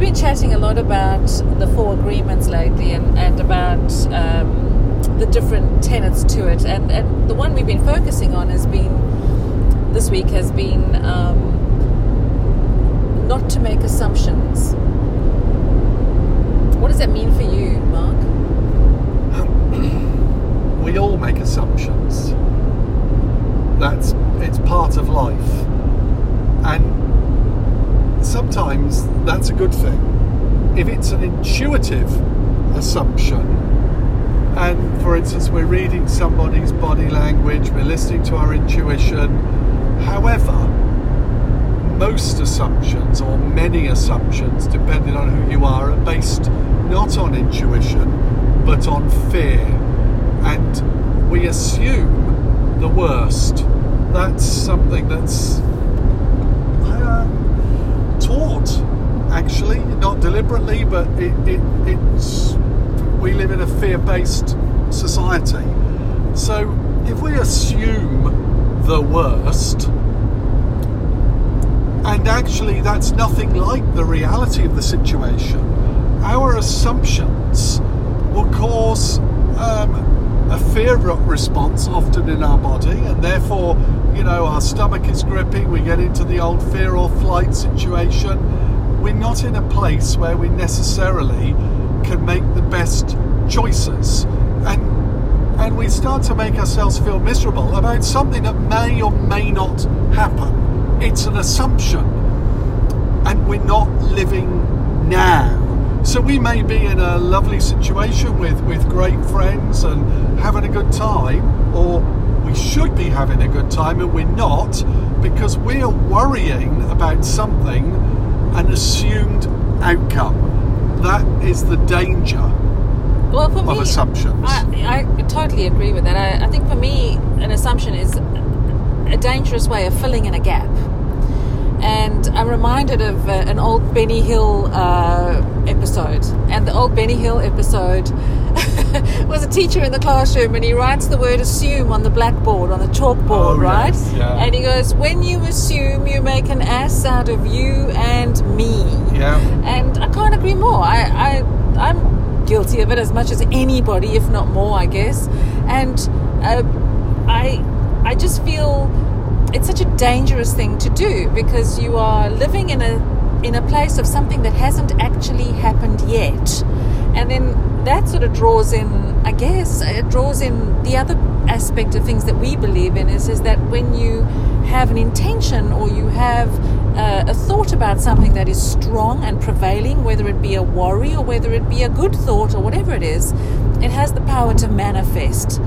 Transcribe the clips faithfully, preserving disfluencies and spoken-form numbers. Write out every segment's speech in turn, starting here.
We've been chatting a lot about the Four Agreements lately, and, and about um, the different tenets to it. And, and the one we've been focusing on has been, this week has been um, not to make assumptions. What does that mean for you, Mark? Um, we all make assumptions. That's it's part of life, and sometimes that's a good thing if it's an intuitive assumption. And for instance, we're reading somebody's body language, we're listening to our intuition. However, most assumptions, or many assumptions, depending on who you are, are based not on intuition but on fear, and we assume the worst. That's something that's uh, taught, actually, not deliberately, but it, it, it's we live in a fear-based society. So if we assume the worst, and actually that's nothing like the reality of the situation, our assumptions will cause um, a fear response often in our body, and therefore, you know, our stomach is gripping, we get into the old fear or flight situation. We're not in a place where we necessarily can make the best choices, and and we start to make ourselves feel miserable about something that may or may not happen. It's an assumption, and we're not living now. So we may be in a lovely situation with, with great friends and having a good time, or we should be having a good time and we're not, because we are worrying about something, an assumed outcome. That is the danger well, for of me, assumptions. I, I totally agree with that. I, I think for me, an assumption is a dangerous way of filling in a gap. And I'm reminded of uh, an old Benny Hill uh, episode. And the old Benny Hill episode was a teacher in the classroom, and he writes the word assume on the blackboard, on the chalkboard, oh, right? Yes, yeah. And he goes, when you assume, you make an ass out of you and me. Yeah. And I can't agree more. I, I, I'm guilty of it as much as anybody, if not more, I guess. And uh, I, I just feel... it's such a dangerous thing to do, because you are living in a in a place of something that hasn't actually happened yet, and then that sort of draws in, I guess, it draws in the other aspect of things that we believe in, is is that when you have an intention, or you have uh, a thought about something that is strong and prevailing, whether it be a worry or whether it be a good thought or whatever it is, it has the power to manifest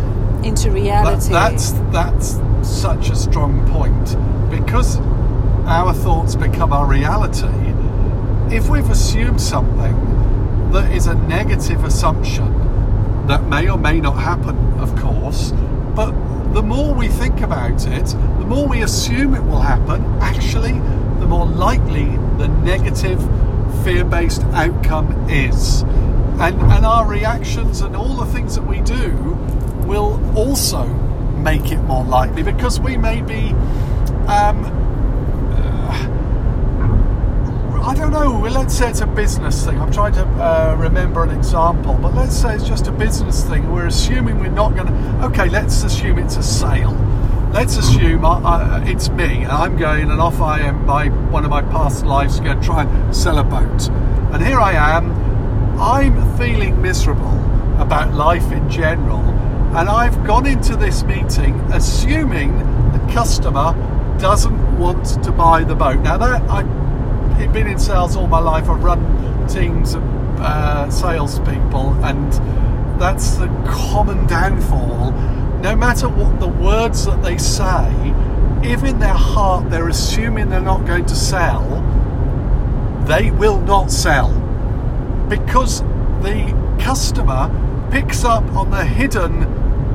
into reality. That, that's that's. such a strong point, because our thoughts become our reality. If we've assumed something that is a negative assumption that may or may not happen, of course, but the more we think about it, the more we assume it will happen, actually the more likely the negative fear-based outcome is, and and our reactions and all the things that we do will also make it more likely, because we may be um, uh, I don't know, let's say it's a business thing, I'm trying to uh, remember an example, but let's say it's just a business thing, we're assuming we're not going to, okay, let's assume it's a sale, let's assume I, I, it's me, and I'm going, and off I am by one of my past lives going to try and sell a boat, and here I am, I'm feeling miserable about life in general. And I've gone into this meeting assuming the customer doesn't want to buy the boat. Now, that I've been in sales all my life. I've run teams of uh, salespeople, and that's the common downfall. No matter what the words that they say, if in their heart they're assuming they're not going to sell, they will not sell, because the customer picks up on the hidden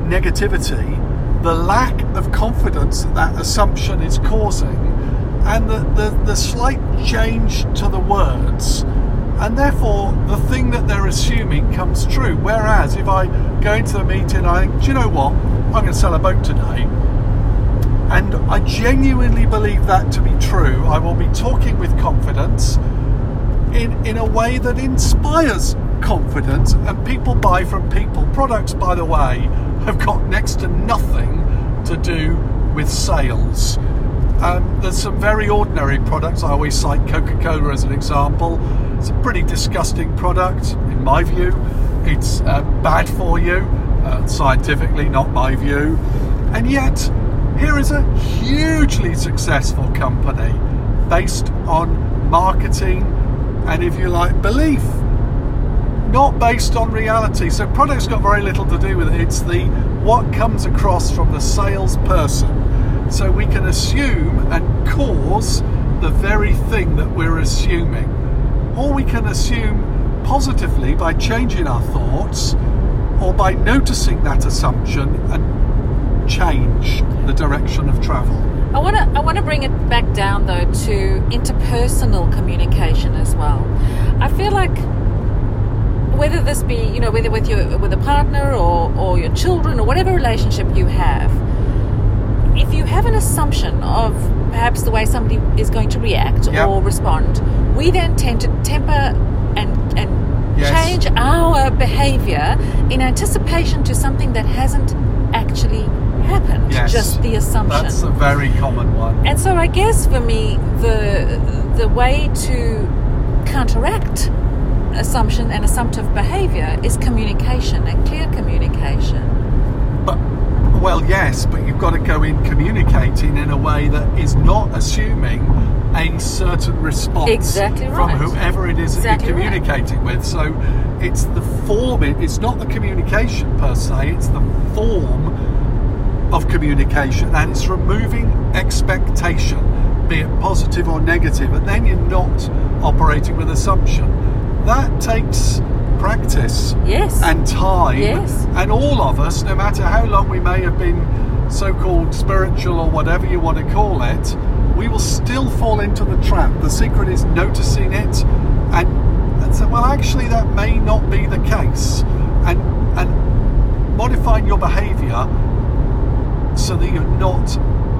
negativity, the lack of confidence that that assumption is causing, and the, the, the slight change to the words, and therefore the thing that they're assuming comes true. Whereas if I go into the meeting, I think, do you know what, I'm going to sell a boat today, and I genuinely believe that to be true, I will be talking with confidence. in, in a way that inspires confidence, and people buy from people. Products, by the way, have got next to nothing to do with sales. Um, there's some very ordinary products. I always cite Coca-Cola as an example. It's a pretty disgusting product, in my view. It's uh, bad for you, uh, scientifically, not my view. And yet, here is a hugely successful company based on marketing and, if you like, belief, not based on reality. So product's got very little to do with it. It's the what comes across from the salesperson. So we can assume and cause the very thing that we're assuming. Or we can assume positively by changing our thoughts, or by noticing that assumption and change the direction of travel. I want to I want to bring it back down, though, to interpersonal communication as well. I feel like whether this be, you know, whether with your with a partner or, or your children or whatever relationship you have, if you have an assumption of perhaps the way somebody is going to react yep. or respond, we then tend to temper and, and yes. change our behaviour in anticipation to something that hasn't actually happened, yes. just the assumption. That's a very common one. And so I guess for me, the the way to counteract assumption and assumptive behaviour is communication and clear communication. But, well, yes, but you've got to go in communicating in a way that is not assuming a certain response exactly right. from whoever it is exactly that you're communicating right. with. So it's the form, it's not the communication per se, it's the form of communication, and it's removing expectation, be it positive or negative, and then you're not operating with assumption. That takes practice yes. and time. Yes. And all of us, no matter how long we may have been so-called spiritual or whatever you want to call it, we will still fall into the trap. The secret is noticing it and, and so, well, actually that may not be the case. And, and modifying your behaviour so that you're not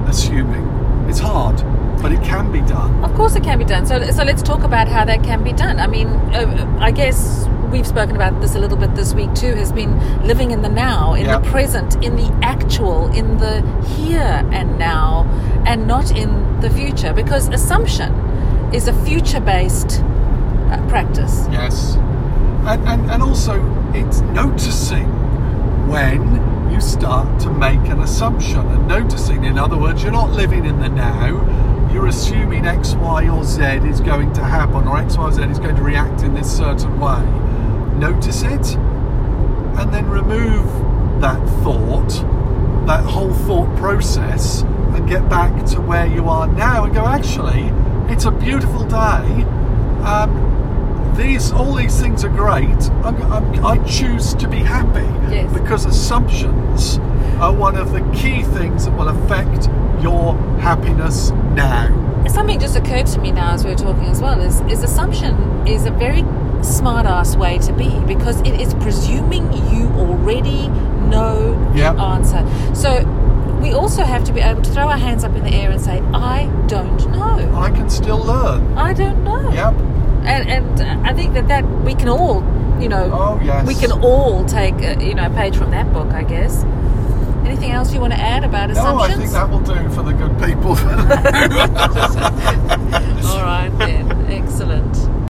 assuming. It's hard. But it can be done. Of course it can be done. So so let's talk about how that can be done. I mean, uh, I guess we've spoken about this a little bit this week too, has been living in the now, in yep. the present, in the actual, in the here and now, and not in the future. Because assumption is a future-based uh, practice. Yes. And, and, and also, it's noticing when you start to make an assumption. And noticing, in other words, you're not living in the now. You're assuming X, Y, or Z is going to happen, or X, Y, or Z is going to react in this certain way. Notice it, and then remove that thought, that whole thought process, and get back to where you are now and go, actually, it's a beautiful day. Um, these, all these things are great. I'm, I'm, I choose to be happy. Yes. Because assumptions are one of the key things that will affect your happiness now. Something just occurred to me now as we were talking as well is, is assumption is a very smart-ass way to be, because it is presuming you already know yep. the answer. So we also have to be able to throw our hands up in the air and say, I don't know. I can still learn. I don't know. Yep. And, and I think that, that we can all, you know, oh, yes. we can all take a, you know, a page from that book, I guess. Anything else you want to add about assumptions? No, I think that will do for the good people. All right then, excellent.